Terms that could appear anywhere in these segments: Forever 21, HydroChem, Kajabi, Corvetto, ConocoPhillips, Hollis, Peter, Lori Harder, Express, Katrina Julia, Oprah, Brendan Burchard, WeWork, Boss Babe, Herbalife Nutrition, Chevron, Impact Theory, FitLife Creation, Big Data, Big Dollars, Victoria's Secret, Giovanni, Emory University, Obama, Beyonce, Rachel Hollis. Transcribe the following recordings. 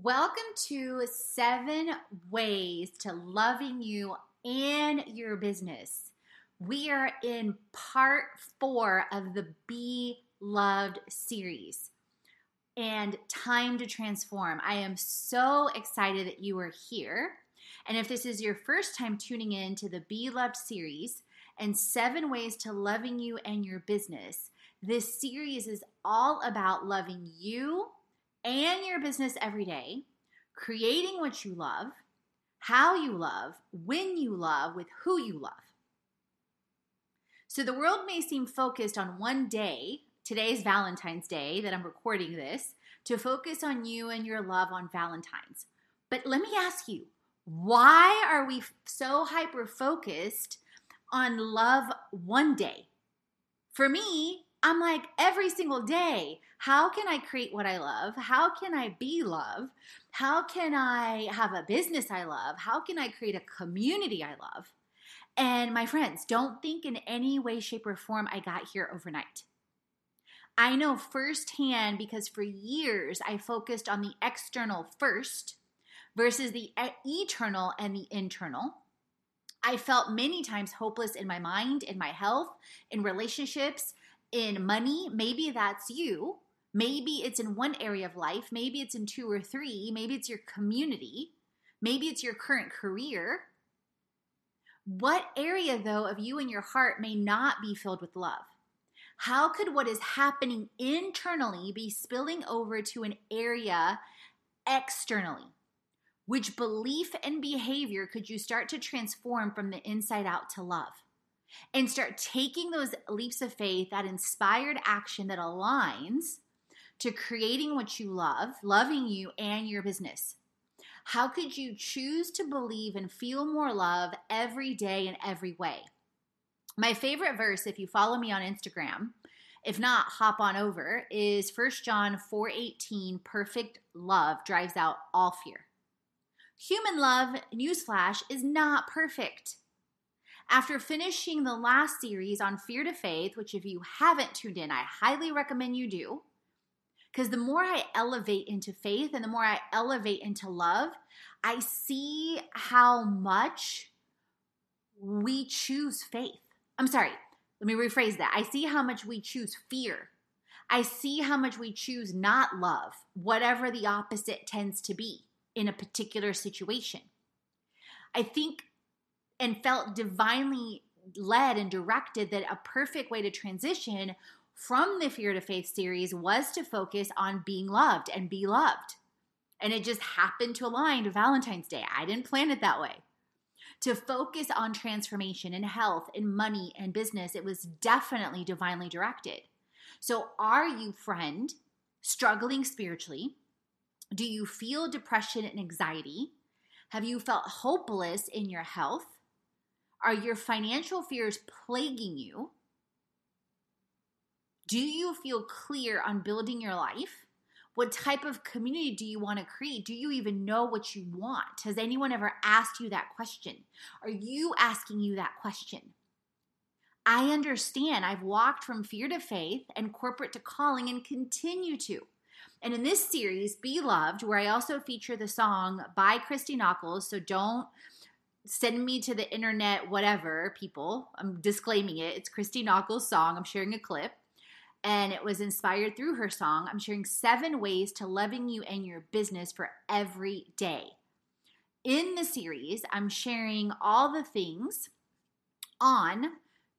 Welcome to 7 Ways to Loving You and Your Business. We are in part 4 of the Be Loved series and Time to Transform. I am so excited that you are here. And if this is your first time tuning in to the Be Loved series and 7 Ways to Loving You and Your Business, this series is all about loving you and your business every day, creating what you love, how you love, when you love, with who you love. So the world may seem focused on one day, today's Valentine's Day that I'm recording this, to focus on you and your love on Valentine's. But let me ask you, why are we so hyper-focused on love one day? For me, I'm like, every single day, how can I create what I love? How can I be love? How can I have a business I love? How can I create a community I love? And my friends, don't think in any way, shape, or form I got here overnight. I know firsthand because for years I focused on the external first versus the eternal and the internal. I felt many times hopeless in my mind, in my health, in relationships, in money. Maybe that's you. Maybe it's in one area of life. Maybe it's in 2 or 3. Maybe it's your community. Maybe it's your current career. What area, though, of you and your heart may not be filled with love? How could what is happening internally be spilling over to an area externally? Which belief and behavior could you start to transform from the inside out to love? And start taking those leaps of faith, that inspired action that aligns to creating what you love, loving you and your business. How could you choose to believe and feel more love every day in every way? My favorite verse, if you follow me on Instagram, if not, hop on over, is 1 John 4:18, perfect love drives out all fear. Human love, newsflash, is not perfect. After finishing the last series on Fear to Faith, which if you haven't tuned in, I highly recommend you do, because the more I elevate into faith and the more I elevate into love, I see how much we choose faith. I'm sorry, let me rephrase that. I see how much we choose fear. I see how much we choose not love, whatever the opposite tends to be in a particular situation. I think and felt divinely led and directed that a perfect way to transition from the Fear to Faith series was to focus on being loved and be loved. And it just happened to align to Valentine's Day. I didn't plan it that way. To focus on transformation in health, in money, and business, it was definitely divinely directed. So are you, friend, struggling spiritually? Do you feel depression and anxiety? Have you felt hopeless in your health? Are your financial fears plaguing you? Do you feel clear on building your life? What type of community do you want to create? Do you even know what you want? Has anyone ever asked you that question? Are you asking you that question? I understand. I've walked from fear to faith and corporate to calling and continue to. And in this series, Be Loved, where I also feature the song by Christy Nockels, so don't send me to the internet, whatever, people. I'm disclaiming it. It's Christy Nockels' song. I'm sharing a clip, and it was inspired through her song. I'm sharing 7 ways to loving you and your business for every day. In the series, I'm sharing all the things on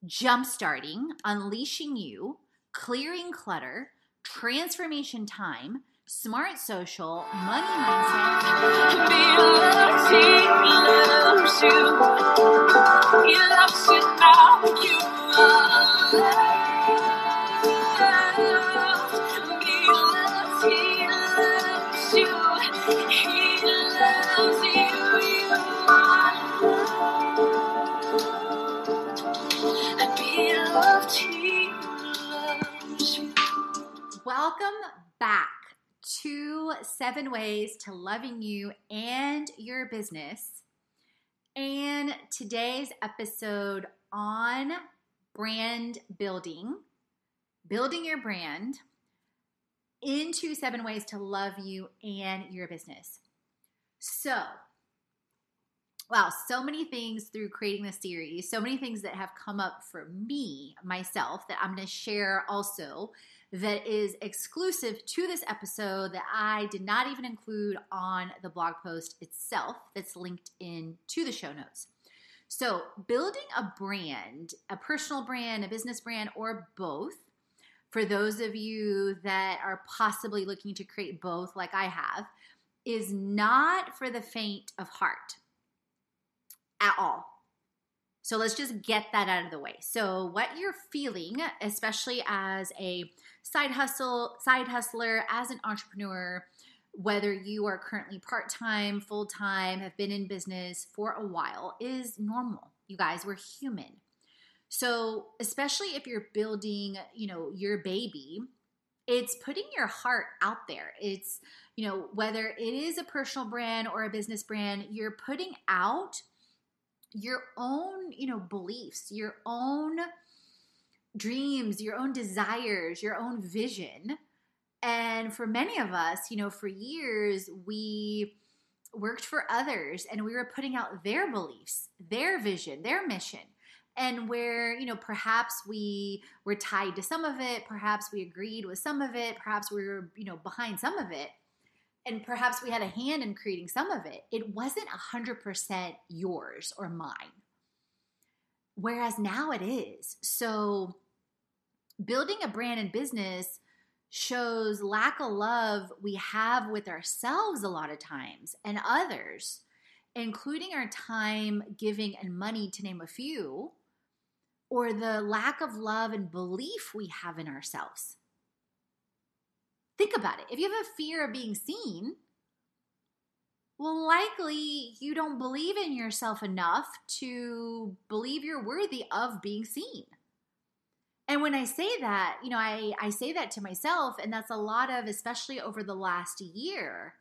jumpstarting, unleashing you, clearing clutter, transformation time, smart social, money mindset. Be loved, he loves you. He loves you now. You are loved. Be loved, he loves you. He loves you. You are loved. Be loved, he loves you. Welcome back to 7 Ways to Loving You and Your Business. And today's episode on brand building, building your brand, into 7 ways to love you and your business. So, wow, so many things through creating this series, so many things that have come up for me, myself, that I'm going to share also that is exclusive to this episode that I did not even include on the blog post itself that's linked in to the show notes. So building a brand, a personal brand, a business brand, or both, for those of you that are possibly looking to create both like I have, is not for the faint of heart at all. So let's just get that out of the way. So what you're feeling, especially as a side hustler, as an entrepreneur, whether you are currently part-time, full-time, have been in business for a while, is normal. You guys, we're human. So especially if you're building, your baby, it's putting your heart out there. It's, whether it is a personal brand or a business brand, you're putting out your own, beliefs, your own dreams, your own desires, your own vision. And for many of us, for years, we worked for others and we were putting out their beliefs, their vision, their mission. And where, perhaps we were tied to some of it, perhaps we agreed with some of it, perhaps we were, behind some of it, and perhaps we had a hand in creating some of it. It wasn't 100% yours or mine, whereas now it is. So building a brand and business shows lack of love we have with ourselves a lot of times and others, including our time, giving, and money, to name a few, or the lack of love and belief we have in ourselves. Think about it. If you have a fear of being seen, well, likely you don't believe in yourself enough to believe you're worthy of being seen. And when I say that, I say that to myself, and that's a lot of, especially over the last year,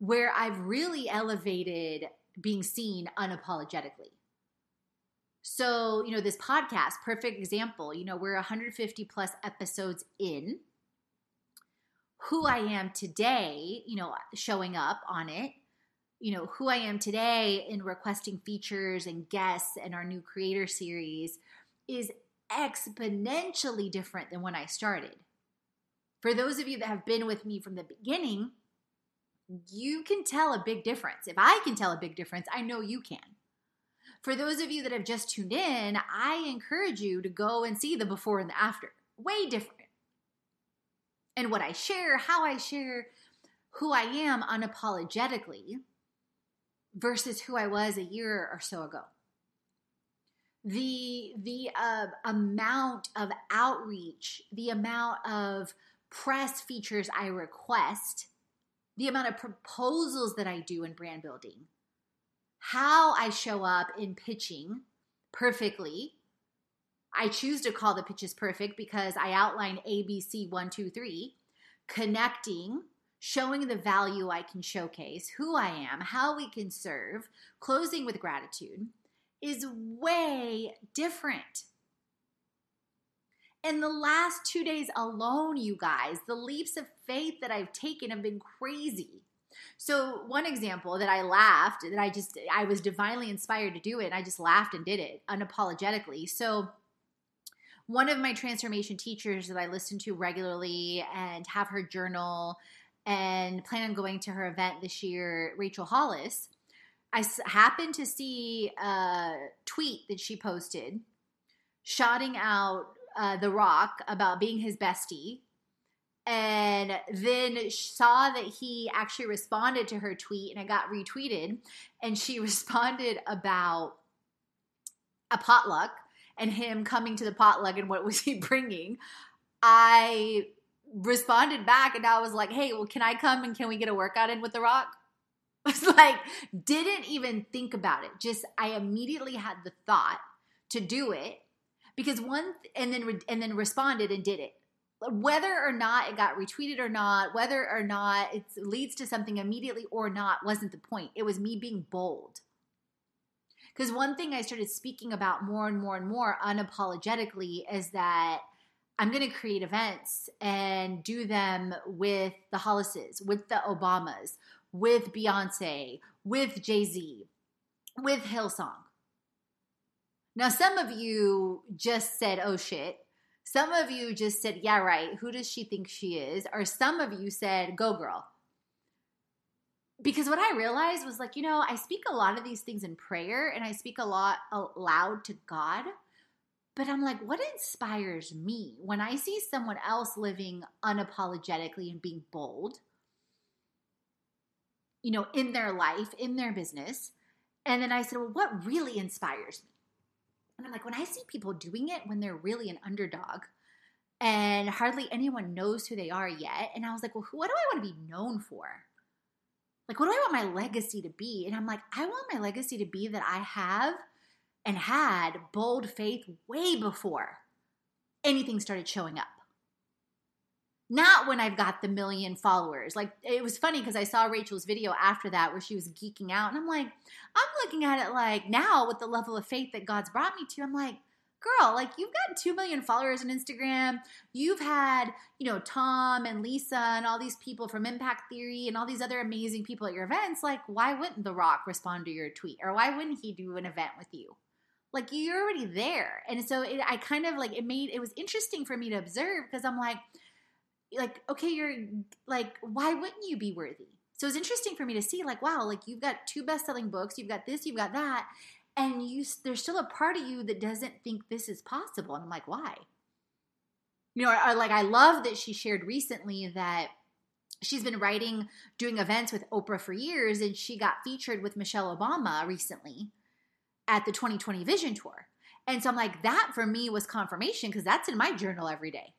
where I've really elevated being seen unapologetically. So, this podcast, perfect example, we're 150 plus episodes in. Who I am today, showing up on it, who I am today in requesting features and guests and our new creator series is exponentially different than when I started. For those of you that have been with me from the beginning, you can tell a big difference. If I can tell a big difference, I know you can. For those of you that have just tuned in, I encourage you to go and see the before and the after. Way different. And what I share, how I share, who I am unapologetically versus who I was a year or so ago. The amount of outreach, the amount of press features I request, the amount of proposals that I do in brand building, how I show up in pitching perfectly. I choose to call the pitches perfect because I outline ABC 1, 2, 3, connecting, showing the value I can showcase, who I am, how we can serve, closing with gratitude is way different. In the last 2 days alone, you guys, the leaps of faith that I've taken have been crazy. So one example that I laughed, that I was divinely inspired to do it, and I just laughed and did it unapologetically. So one of my transformation teachers that I listen to regularly and have her journal and plan on going to her event this year, Rachel Hollis, I happened to see a tweet that she posted shouting out The Rock about being his bestie, and then saw that he actually responded to her tweet, and it got retweeted, and she responded about a potluck and him coming to the potluck and what was he bringing. I responded back and I was like, hey, well, can I come and can we get a workout in with The Rock? I was like, didn't even think about it. Just, I immediately had the thought to do it because and then responded and did it. Whether or not it got retweeted or not, whether or not it leads to something immediately or not wasn't the point. It was me being bold. Because one thing I started speaking about more and more unapologetically is that I'm going to create events and do them with the Hollises, with the Obamas, with Beyonce, with Jay-Z, with Hillsong. Now, some of you just said, oh, shit. Some of you just said, yeah, right. Who does she think she is? Or some of you said, go, girl. Because what I realized was like, you know, I speak a lot of these things in prayer and I speak a lot aloud to God. But I'm like, what inspires me when I see someone else living unapologetically and being bold, you know, in their life, in their business? And then I said, well, what really inspires me? And I'm like, when I see people doing it when they're really an underdog and hardly anyone knows who they are yet. And I was like, well, what do I want to be known for? Like, what do I want my legacy to be? And I'm like, I want my legacy to be that I have and had bold faith way before anything started showing up. Not when I've got the million followers. Like, it was funny because I saw Rachel's video after that where she was geeking out. And I'm like, I'm looking at it like now with the level of faith that God's brought me to. I'm like, girl, like you've got 2 million followers on Instagram. You've had, you know, Tom and Lisa and all these people from Impact Theory and all these other amazing people at your events. Like, why wouldn't The Rock respond to your tweet? Or why wouldn't he do an event with you? Like, you're already there. And so I kind of like, it was interesting for me to observe because I'm like, okay, you're like, why wouldn't you be worthy? So it's interesting for me to see like, wow, like you've got 2 best-selling books, you've got this, you've got that. And there's still a part of you that doesn't think this is possible. And I'm like, why? You know, or like I love that she shared recently that she's been writing, doing events with Oprah for years. And she got featured with Michelle Obama recently at the 2020 Vision Tour. And so I'm like, that for me was confirmation because that's in my journal every day.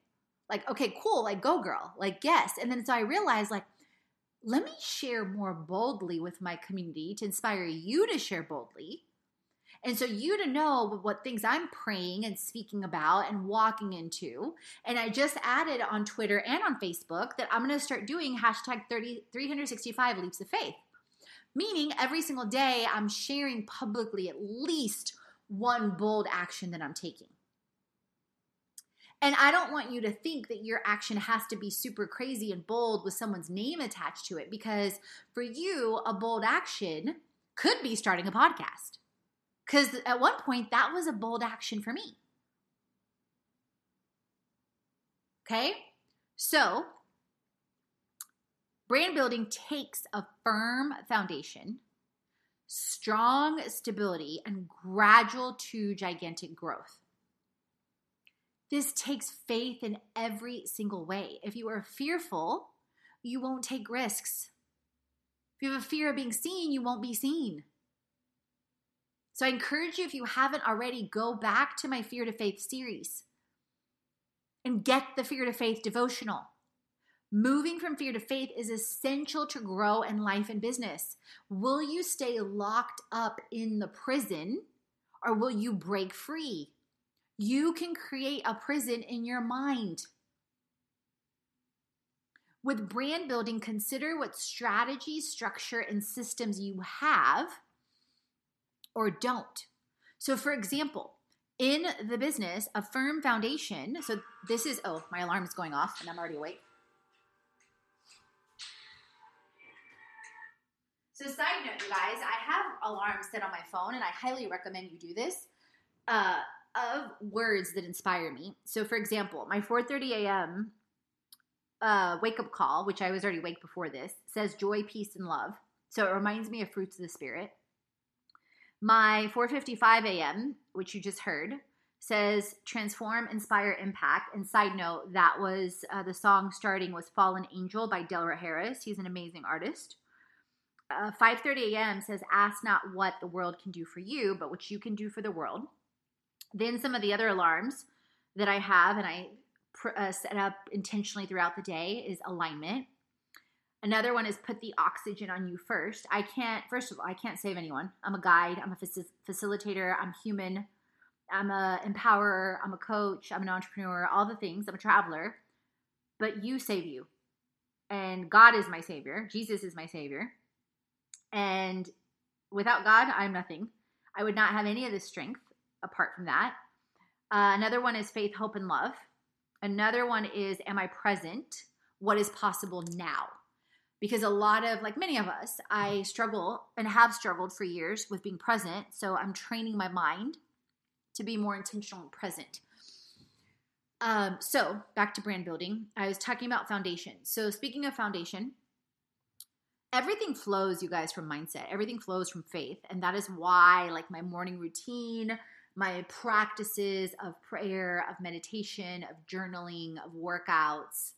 Like, okay, cool, like go girl, like yes. And then so I realized like, let me share more boldly with my community to inspire you to share boldly. And so you to know what things I'm praying and speaking about and walking into. And I just added on Twitter and on Facebook that I'm going to start doing hashtag 365 leaps of faith. Meaning every single day I'm sharing publicly at least one bold action that I'm taking. And I don't want you to think that your action has to be super crazy and bold with someone's name attached to it, because for you, a bold action could be starting a podcast. Because at one point, that was a bold action for me. Okay? So, brand building takes a firm foundation, strong stability, and gradual to gigantic growth. This takes faith in every single way. If you are fearful, you won't take risks. If you have a fear of being seen, you won't be seen. So I encourage you, if you haven't already, go back to my Fear to Faith series and get the Fear to Faith devotional. Moving from fear to faith is essential to grow in life and business. Will you stay locked up in the prison or will you break free? You can create a prison in your mind. With brand building, consider what strategies, structure, and systems you have or don't. So for example, in the business, a firm foundation, so this is, oh, my alarm is going off and I'm already awake. So side note, you guys, I have alarms set on my phone and I highly recommend you do this. Of words that inspire me. So for example, my 4:30 a.m. Wake-up call, which I was already awake before this, says joy, peace, and love. So it reminds me of fruits of the spirit. My 4:55 a.m., which you just heard, says transform, inspire, impact. And side note, that was the song starting with Fallen Angel by Delra Harris. He's an amazing artist. 5:30 a.m. says ask not what the world can do for you, but what you can do for the world. Then some of the other alarms that I have and I set up intentionally throughout the day is alignment. Another one is put the oxygen on you first. First of all, I can't save anyone. I'm a guide. I'm a facilitator. I'm human. I'm an empowerer. I'm a coach. I'm an entrepreneur. All the things. I'm a traveler. But you save you. And God is my savior. Jesus is my savior. And without God, I'm nothing. I would not have any of this strength. Apart from that, another one is faith, hope, and love. Another one is, am I present? What is possible now? Because a lot of, like many of us, I struggle and have struggled for years with being present. So I'm training my mind to be more intentional and present. So back to brand building. I was talking about foundation. So speaking of foundation, everything flows, you guys, from mindset. Everything flows from faith. And that is why, like, my morning routine, my practices of prayer, of meditation, of journaling, of workouts,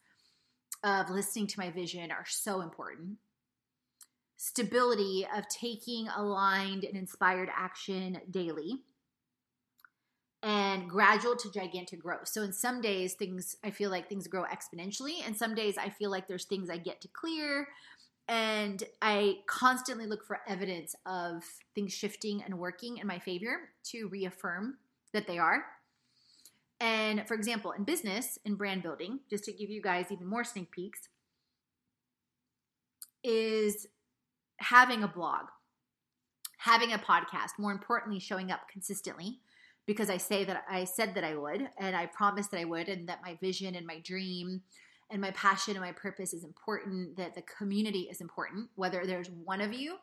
of listening to my vision are so important. Stability of taking aligned and inspired action daily, and gradual to gigantic growth. So in some days, I feel like things grow exponentially, and some days I feel like there's things I get to clear, and I constantly look for evidence of things shifting and working in my favor to reaffirm that they are. And for example, in business, in brand building, just to give you guys even more sneak peeks, is having a blog, having a podcast, more importantly, showing up consistently, because I said that I would, and I promised that I would, and that my vision and my dream and my passion and my purpose is important, that the community is important, whether there's one of you,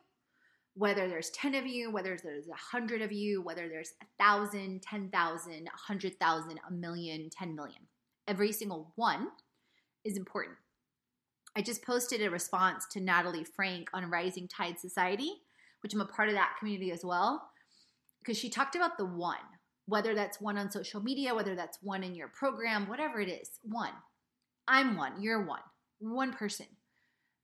whether there's 10 of you, whether there's 100 of you, whether there's 1,000, 10,000, 100,000, 1 million, 10 million. Every single one is important. I just posted a response to Natalie Frank on Rising Tide Society, which I'm a part of that community as well, because she talked about the one, whether that's one on social media, whether that's one in your program, whatever it is, one. I'm one, you're one person.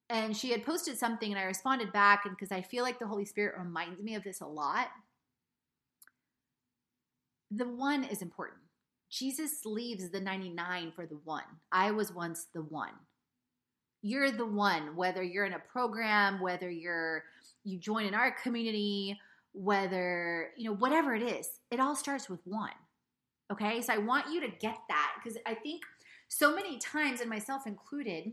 And she had posted something, and I responded back, and because I feel like the Holy Spirit reminds me of this a lot. The one is important. Jesus leaves the 99 for the one. I was once the one. You're the one, whether you're in a program, whether you join an art community, whether, whatever it is, it all starts with one. Okay? So I want you to get that, because I think so many times, and myself included,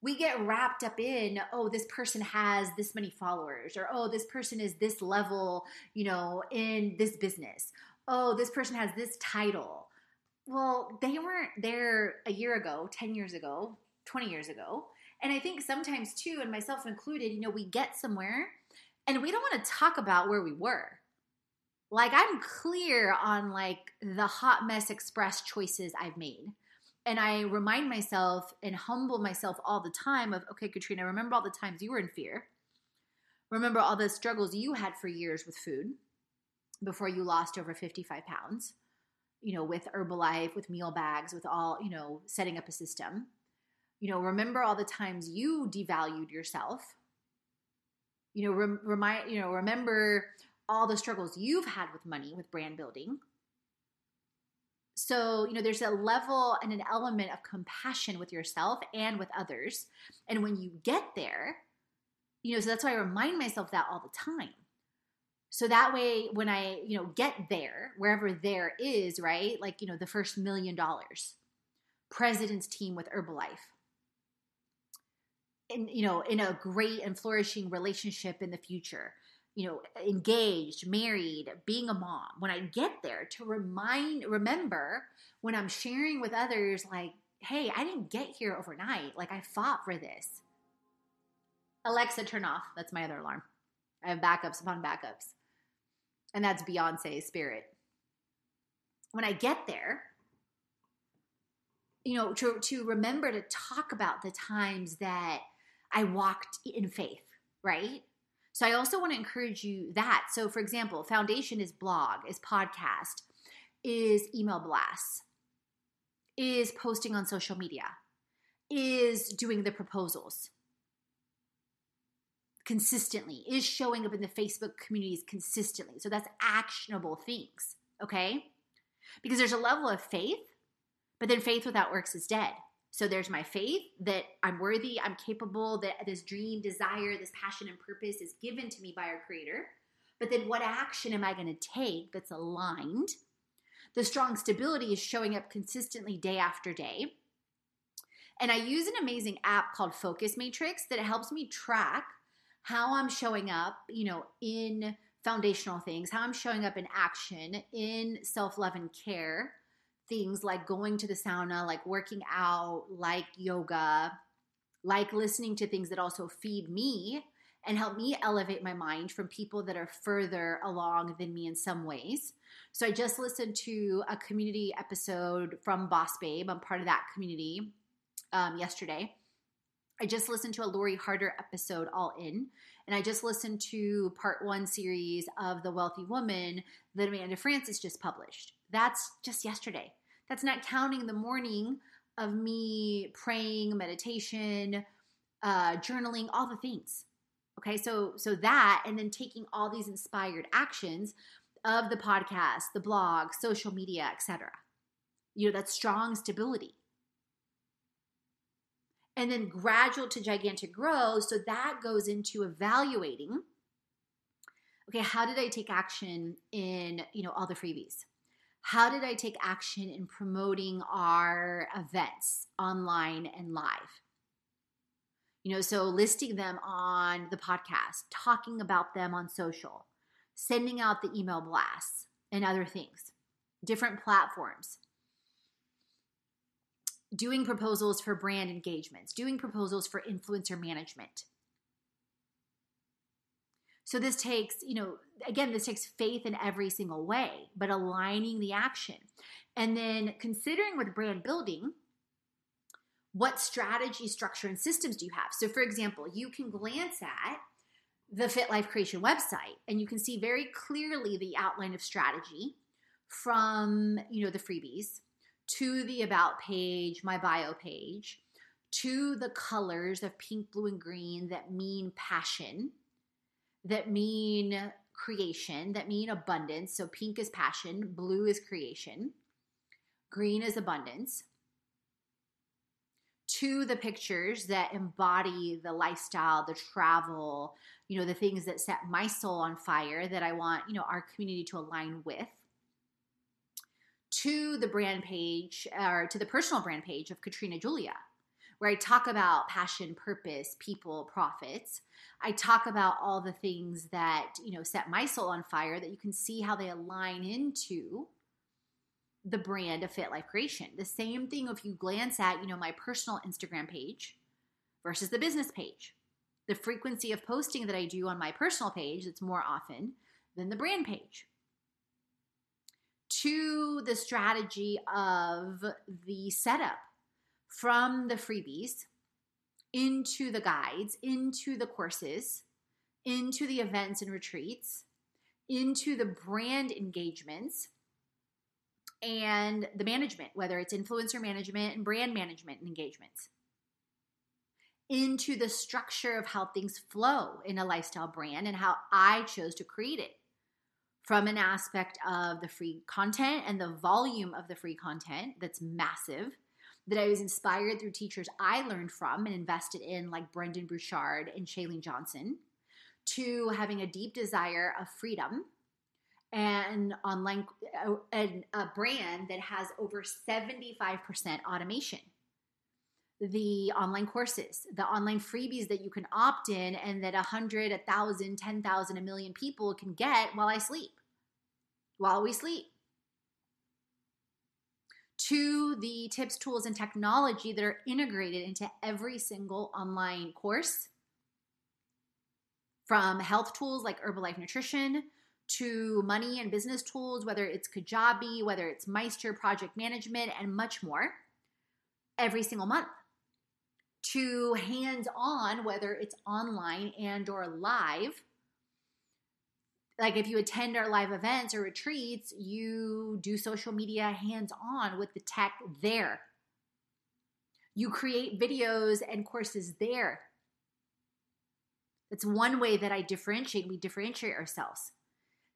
we get wrapped up in, oh, this person has this many followers, or, oh, this person is this level, in this business. Oh, this person has this title. Well, they weren't there a year ago, 10 years ago, 20 years ago. And I think sometimes too, and myself included, we get somewhere and we don't want to talk about where we were. Like, I'm clear on the hot mess Express choices I've made. And I remind myself and humble myself all the time of, okay, Katrina, remember all the times you were in fear. Remember all the struggles you had for years with food before you lost over 55 pounds, with Herbalife, with meal bags, with all, setting up a system. Remember all the times you devalued yourself. Remember all the struggles you've had with money, with brand building. So, there's a level and an element of compassion with yourself and with others. And when you get there, so that's why I remind myself that all the time. So that way, when I, get there, wherever there is, right? Like, the first $1 million, president's team with Herbalife, and, in a great and flourishing relationship in the future, engaged, married, being a mom, when I get there, to remember when I'm sharing with others, like, hey, I didn't get here overnight. Like, I fought for this. Alexa, turn off. That's my other alarm. I have backups upon backups. And that's Beyonce's spirit. When I get there, to remember to talk about the times that I walked in faith, right? So I also want to encourage you that. So for example, foundation is blog, is podcast, is email blasts, is posting on social media, is doing the proposals consistently, is showing up in the Facebook communities consistently. So that's actionable things, okay? Because there's a level of faith, but then faith without works is dead. So there's my faith that I'm worthy, I'm capable, that this dream, desire, this passion and purpose is given to me by our Creator. But then what action am I going to take that's aligned? The strong stability is showing up consistently day after day. And I use an amazing app called Focus Matrix that helps me track how I'm showing up, in foundational things, how I'm showing up in action, in self-love and care, things like going to the sauna, like working out, like yoga, like listening to things that also feed me and help me elevate my mind from people that are further along than me in some ways. So I just listened to a community episode from Boss Babe. I'm part of that community yesterday. I just listened to a Lori Harder episode, All In, and I just listened to part one series of The Wealthy Woman that Amanda Francis just published. That's just yesterday. That's not counting the morning of me praying, meditation, journaling, all the things. Okay, so that, and then taking all these inspired actions of the podcast, the blog, social media, etc. You know, that's strong stability. And then gradual to gigantic growth. So that goes into evaluating, okay, how did I take action in, you know, all the freebies? How did I take action in promoting our events online and live? You know, so listing them on the podcast, talking about them on social, sending out the email blasts and other things, different platforms. Doing proposals for brand engagements, doing proposals for influencer management. So this takes, you know, again, this takes faith in every single way, but aligning the action. And then considering with brand building, what strategy, structure, and systems do you have? So for example, you can glance at the FitLife Creation website and you can see very clearly the outline of strategy from, you know, the freebies, to the about page, my bio page, to the colors of pink, blue, and green that mean passion, that mean creation, that mean abundance. So pink is passion, blue is creation, green is abundance. To the pictures that embody the lifestyle, the travel, you know, the things that set my soul on fire that I want, you know, our community to align with. To the brand page, or to the personal brand page of Katrina Julia, where I talk about passion, purpose, people, profits. I talk about all the things that, you know, set my soul on fire that you can see how they align into the brand of FitLife Creation. The same thing if you glance at, you know, my personal Instagram page versus the business page. The frequency of posting that I do on my personal page, that's more often than the brand page. To the strategy of the setup from the freebies into the guides, into the courses, into the events and retreats, into the brand engagements and the management, whether it's influencer management and brand management and engagements, into the structure of how things flow in a lifestyle brand and how I chose to create it. From an aspect of the free content and the volume of the free content that's massive, that I was inspired through teachers I learned from and invested in, like Brendan Burchard and Shailene Johnson, to having a deep desire of freedom and online and a brand that has over 75% automation. The online courses, the online freebies that you can opt in and that 100, 1,000, 10,000, 1 million people can get while I sleep, while we sleep. To the tips, tools, and technology that are integrated into every single online course, from health tools like Herbalife Nutrition to money and business tools, whether it's Kajabi, whether it's Meister, project management, and much more every single month. To hands-on, whether it's online and or live. Like if you attend our live events or retreats, you do social media hands-on with the tech there. You create videos and courses there. That's one way that I differentiate. We differentiate ourselves.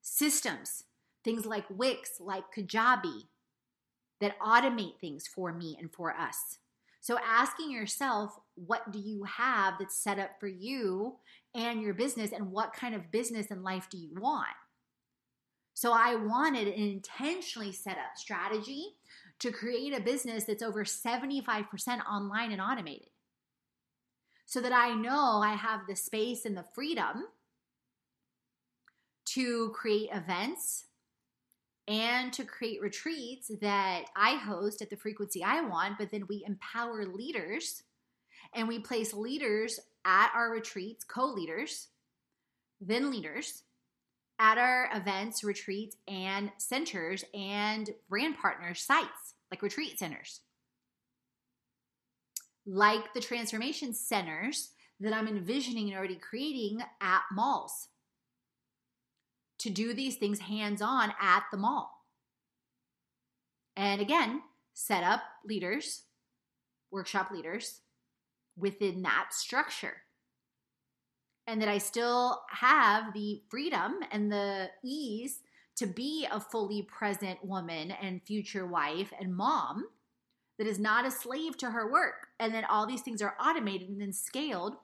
Systems, things like Wix, like Kajabi, that automate things for me and for us. So asking yourself, what do you have that's set up for you and your business, and what kind of business and life do you want? So I wanted an intentionally set up strategy to create a business that's over 75% online and automated, so that I know I have the space and the freedom to create events and to create retreats that I host at the frequency I want, but then we empower leaders and we place leaders at our retreats, co-leaders, then leaders, at our events, retreats, and centers, and brand partner sites, like retreat centers. Like the transformation centers that I'm envisioning and already creating at malls. To do these things hands-on at the mall. And again, set up leaders, workshop leaders, within that structure. And that I still have the freedom and the ease to be a fully present woman and future wife and mom that is not a slave to her work. And then all these things are automated and then scaled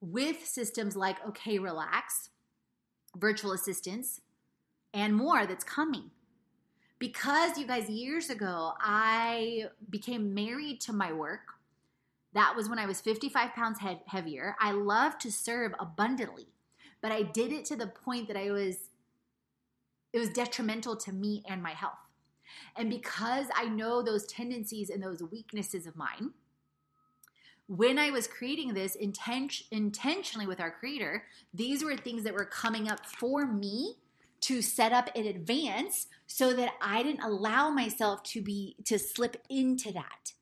with systems like Okay, Relax, virtual assistants, and more that's coming. Because, you guys, years ago, I became married to my work. That was when I was 55 pounds heavier. I loved to serve abundantly, but I did it to the point that it was detrimental to me and my health. And because I know those tendencies and those weaknesses of mine, when I was creating this intentionally with our creator, these were things that were coming up for me to set up in advance so that I didn't allow myself to slip into that.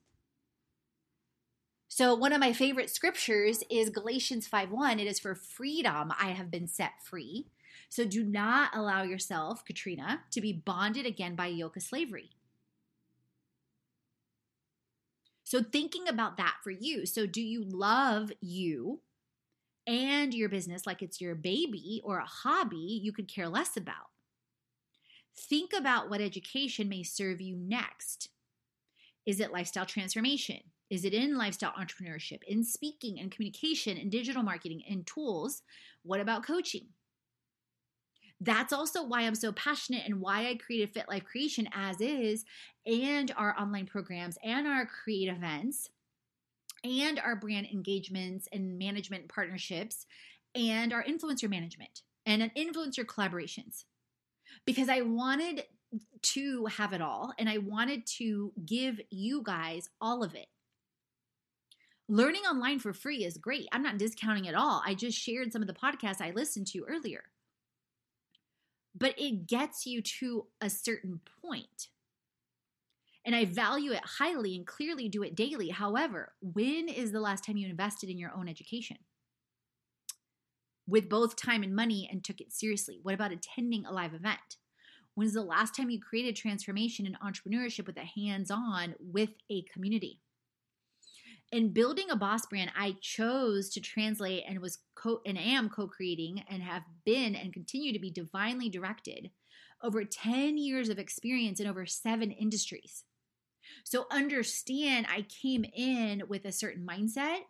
So one of my favorite scriptures is Galatians 5:1. It is for freedom I have been set free. So do not allow yourself, Katrina, to be bonded again by a yoke of slavery. So thinking about that for you. So do you love you and your business like it's your baby or a hobby you could care less about? Think about what education may serve you next. Is it lifestyle transformation? Is it in lifestyle entrepreneurship, in speaking and communication, in digital marketing, in tools? What about coaching? That's also why I'm so passionate and why I created FitLife Creation as is, and our online programs and our create events and our brand engagements and management partnerships and our influencer management and an influencer collaborations, because I wanted to have it all and I wanted to give you guys all of it. Learning online for free is great. I'm not discounting at all. I just shared some of the podcasts I listened to earlier. But it gets you to a certain point. And I value it highly and clearly do it daily. However, when is the last time you invested in your own education? With both time and money and took it seriously. What about attending a live event? When's the last time you created transformation and entrepreneurship with a hands-on with a community? In building a boss brand, I chose to translate and am co-creating and have been and continue to be divinely directed over 10 years of experience in over 7 industries. So understand, I came in with a certain mindset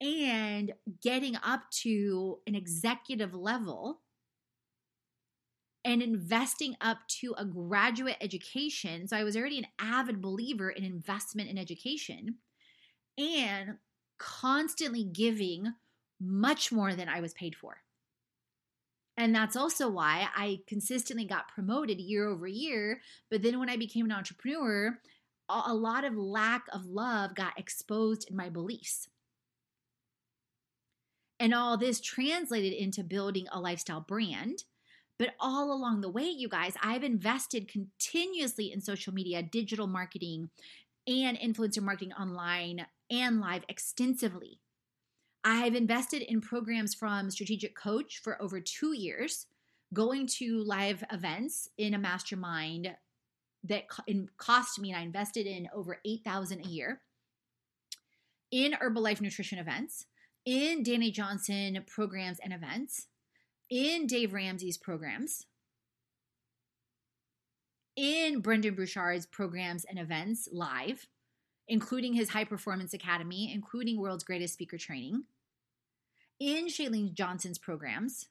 and getting up to an executive level and investing up to a graduate education. So I was already an avid believer in investment in education. And constantly giving much more than I was paid for. And that's also why I consistently got promoted year over year. But then when I became an entrepreneur, a lot of lack of love got exposed in my beliefs. And all this translated into building a lifestyle brand. But all along the way, you guys, I've invested continuously in social media, digital marketing, and influencer marketing online and live extensively. I've invested in programs from Strategic Coach for over 2 years, going to live events in a mastermind that cost me, and I invested in over $8,000 a year, in Herbalife Nutrition events, in Danny Johnson programs and events, in Dave Ramsey's programs, in Brendan Burchard's programs and events live, including his High Performance Academy, including World's Greatest Speaker Training, in Shailene Johnson's programs,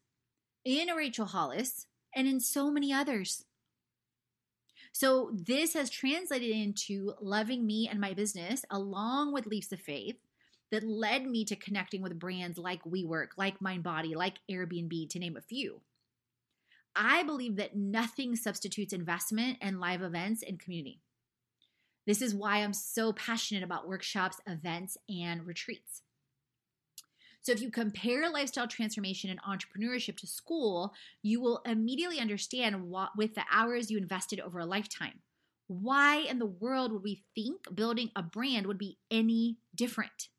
in Rachel Hollis, and in so many others. So this has translated into loving me and my business, along with leaps of faith that led me to connecting with brands like WeWork, like MindBody, like Airbnb, to name a few. I believe that nothing substitutes investment and live events and community. This is why I'm so passionate about workshops, events, and retreats. So if you compare lifestyle transformation and entrepreneurship to school, you will immediately understand what, with the hours you invested over a lifetime, why in the world would we think building a brand would be any different?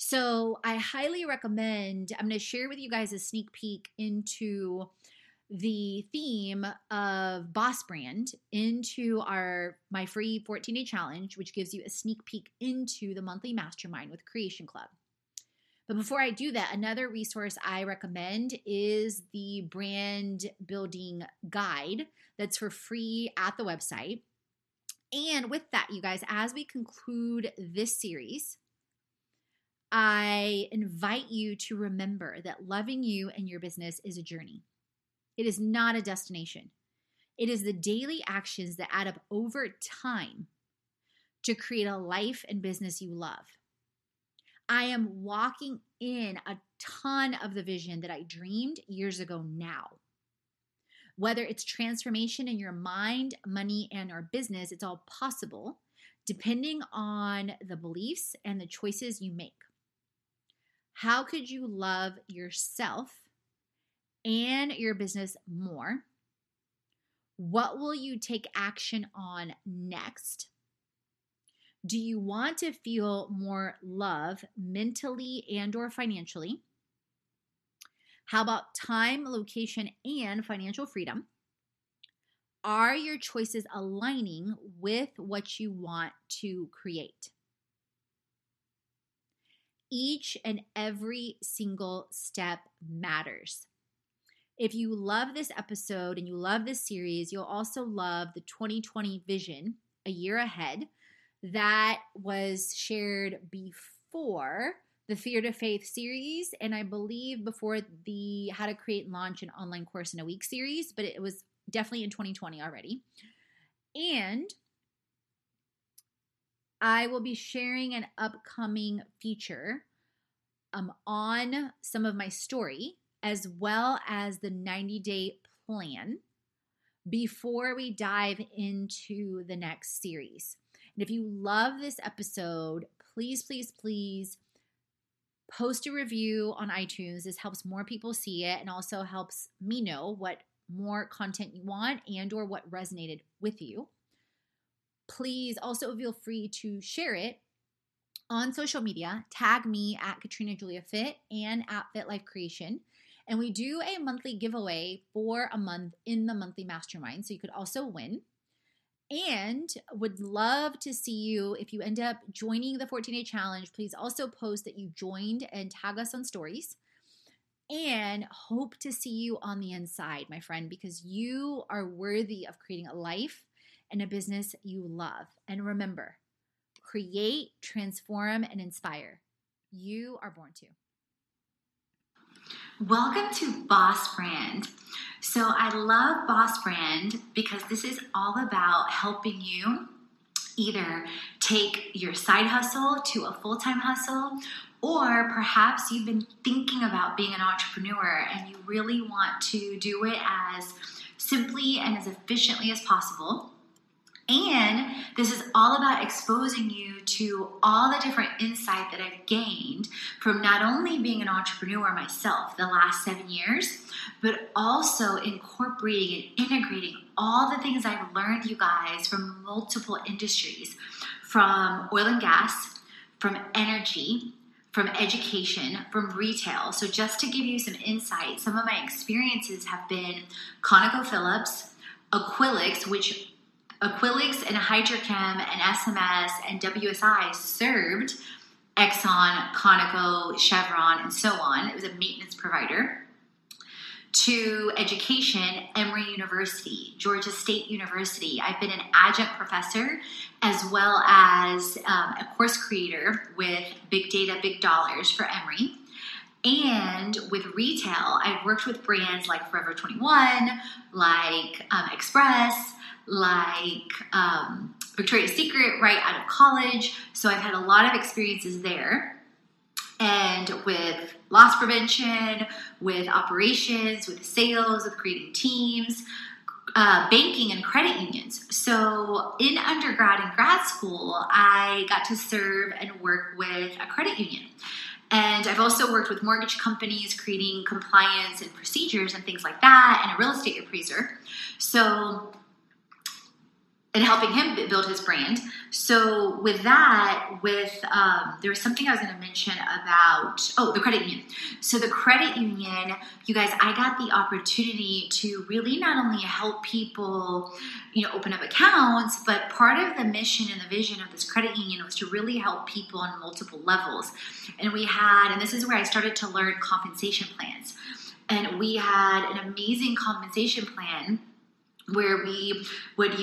So I highly recommend, I'm going to share with you guys a sneak peek into the theme of Boss Brand into my free 14-day challenge, which gives you a sneak peek into the monthly mastermind with Creation Club. But before I do that, another resource I recommend is the brand building guide that's for free at the website. And with that, you guys, as we conclude this series, I invite you to remember that loving you and your business is a journey. It is not a destination. It is the daily actions that add up over time to create a life and business you love. I am walking in a ton of the vision that I dreamed years ago now. Whether it's transformation in your mind, money, and our business, it's all possible depending on the beliefs and the choices you make. How could you love yourself and your business more? What will you take action on next? Do you want to feel more love mentally and/or financially? How about time, location, and financial freedom? Are your choices aligning with what you want to create? Each and every single step matters. If you love this episode and you love this series, you'll also love the 2020 vision, a year ahead, that was shared before the Fear to Faith series, and I believe before the How to Create and Launch an Online Course in a Week series, but it was definitely in 2020 already. And I will be sharing an upcoming feature on some of my story, as well as the 90-day plan before we dive into the next series. And if you love this episode, please, please, please post a review on iTunes. This helps more people see it and also helps me know what more content you want and or what resonated with you. Please also feel free to share it on social media. Tag me at Katrina Julia Fit and at FitLife Creation. And we do a monthly giveaway for a month in the monthly mastermind, so you could also win. And would love to see you if you end up joining the 14-day challenge. Please also post that you joined and tag us on stories. And hope to see you on the inside, my friend, because you are worthy of creating a life and a business you love. And remember, create, transform, and inspire. You are born to. Welcome to Boss Brand. So I love Boss Brand because this is all about helping you either take your side hustle to a full-time hustle, or perhaps you've been thinking about being an entrepreneur and you really want to do it as simply and as efficiently as possible. And this is all about exposing you to all the different insight that I've gained from not only being an entrepreneur myself the last 7 years, but also incorporating and integrating all the things I've learned, you guys, from multiple industries, from oil and gas, from energy, from education, from retail. So just to give you some insight, some of my experiences have been ConocoPhillips, Aquilix, which Aquilix and HydroChem and SMS and WSI served Exxon, Conoco, Chevron, and so on. It was a maintenance provider. To education, Emory University, Georgia State University. I've been an adjunct professor as well as a course creator with Big Data, Big Dollars for Emory. And with retail, I've worked with brands like Forever 21, like Express, like Victoria's Secret right out of college. So I've had a lot of experiences there. And with loss prevention, with operations, with sales, with creating teams, banking and credit unions. So in undergrad and grad school, I got to serve and work with a credit union. And I've also worked with mortgage companies, creating compliance and procedures and things like that, and a real estate appraiser. So, and helping him build his brand. So with that, with there was something I was going to mention about, the credit union. So the credit union, you guys, I got the opportunity to really not only help people, open up accounts, but part of the mission and the vision of this credit union was to really help people on multiple levels. And we had, and this is where I started to learn compensation plans. And we had an amazing compensation plan where we would,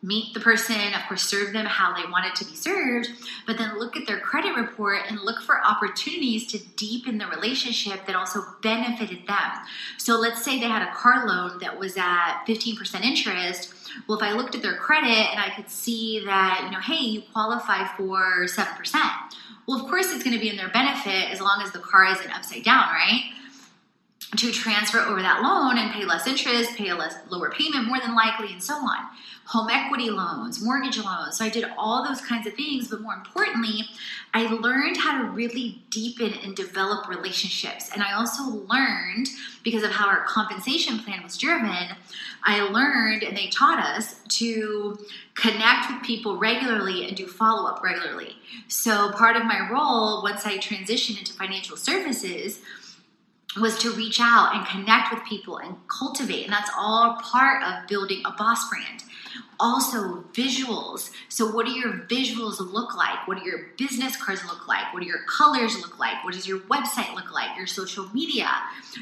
meet the person, of course, serve them how they wanted to be served, but then look at their credit report and look for opportunities to deepen the relationship that also benefited them. So let's say they had a car loan that was at 15% interest. Well, if I looked at their credit and I could see that, hey, you qualify for 7%. Well, of course, it's going to be in their benefit as long as the car isn't upside down, right? To transfer over that loan and pay less interest, pay a lower payment more than likely, and so on. Home equity loans, mortgage loans. So I did all those kinds of things, but more importantly, I learned how to really deepen and develop relationships. And I also learned, because of how our compensation plan was driven, I learned, and they taught us, to connect with people regularly and do follow-up regularly. So part of my role, once I transitioned into financial services, was to reach out and connect with people and cultivate. And that's all part of building a boss brand. Also visuals. So what do your visuals look like? What do your business cards look like? What do your colors look like? What does your website look like? Your social media,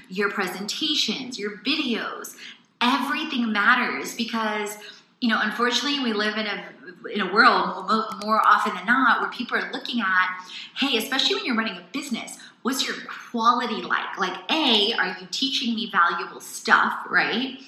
your presentations, your videos. Everything matters because, unfortunately we live in a world more often than not where people are looking at, hey, especially when you're running a business, what's your quality like? Like, A, are you teaching me valuable stuff, right?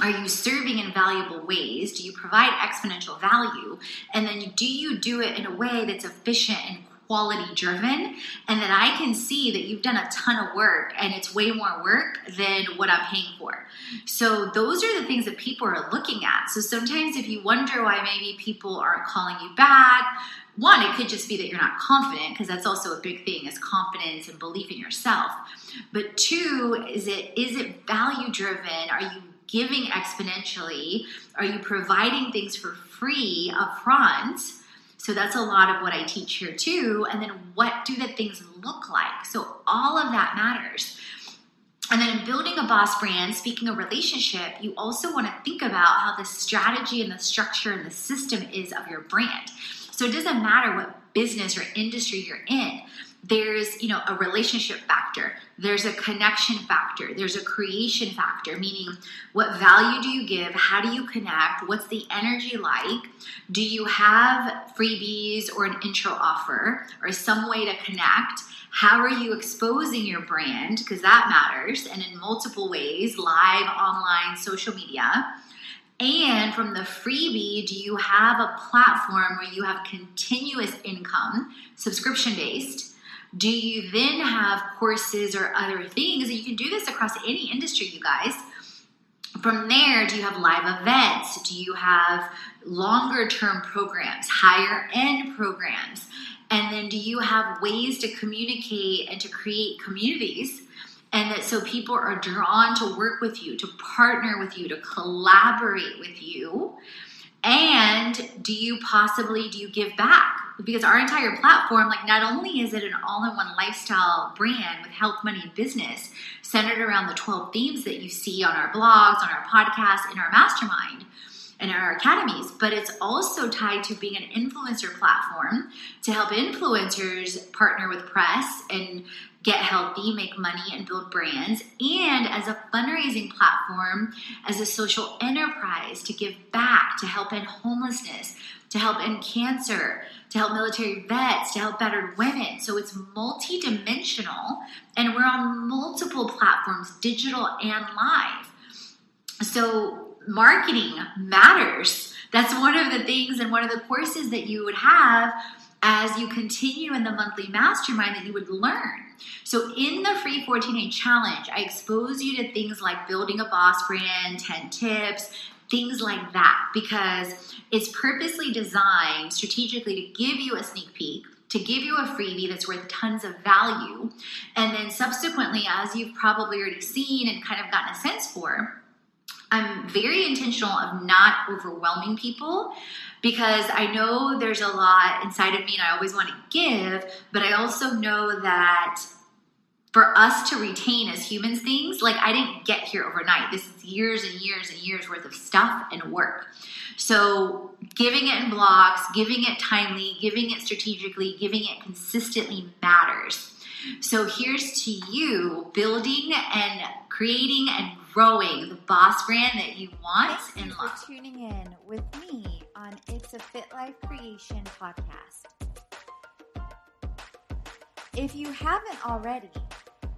Are you serving in valuable ways? Do you provide exponential value? And then do you do it in a way that's efficient and quality driven? And that I can see that you've done a ton of work and it's way more work than what I'm paying for. So those are the things that people are looking at. So sometimes if you wonder why maybe people aren't calling you back, one, it could just be that you're not confident, because that's also a big thing, is confidence and belief in yourself. But two, is it value-driven? Are you giving exponentially? Are you providing things for free up front? So that's a lot of what I teach here too. And then what do the things look like? So all of that matters. And then in building a boss brand, speaking of relationship, you also want to think about how the strategy and the structure and the system is of your brand. So it doesn't matter what business or industry you're in. There's, a relationship factor. There's a connection factor. There's a creation factor, meaning what value do you give? How do you connect? What's the energy like? Do you have freebies or an intro offer or some way to connect? How are you exposing your brand? Because that matters, and in multiple ways, live, online, social media. And from the freebie, do you have a platform where you have continuous income, subscription-based? Do you then have courses or other things? And you can do this across any industry, you guys. From there, do you have live events? Do you have longer-term programs, higher-end programs? And then do you have ways to communicate and to create communities? And that so people are drawn to work with you, to partner with you, to collaborate with you. And do you give back? Because our entire platform, not only is it an all-in-one lifestyle brand with health, money, and business centered around the 12 themes that you see on our blogs, on our podcasts, in our mastermind, and our academies, but it's also tied to being an influencer platform to help influencers partner with press and get healthy, make money, and build brands, and as a fundraising platform, as a social enterprise to give back, to help end homelessness, to help end cancer, to help military vets, to help battered women. So it's multidimensional, and we're on multiple platforms, digital and live. So marketing matters. That's one of the things and one of the courses that you would have as you continue in the monthly mastermind that you would learn. So in the free 14-day challenge, I expose you to things like building a boss brand, 10 tips, things like that, because it's purposely designed strategically to give you a sneak peek, to give you a freebie that's worth tons of value. And then subsequently, as you've probably already seen and kind of gotten a sense for, I'm very intentional of not overwhelming people, because I know there's a lot inside of me and I always want to give, but I also know that for us to retain as humans things, like I didn't get here overnight. This is years and years and years worth of stuff and work. So giving it in blocks, giving it timely, giving it strategically, giving it consistently matters. So here's to you building and creating and growing the boss brand that you want and love. Thanks for tuning in with me on It's a FitLife Creation podcast. If you haven't already,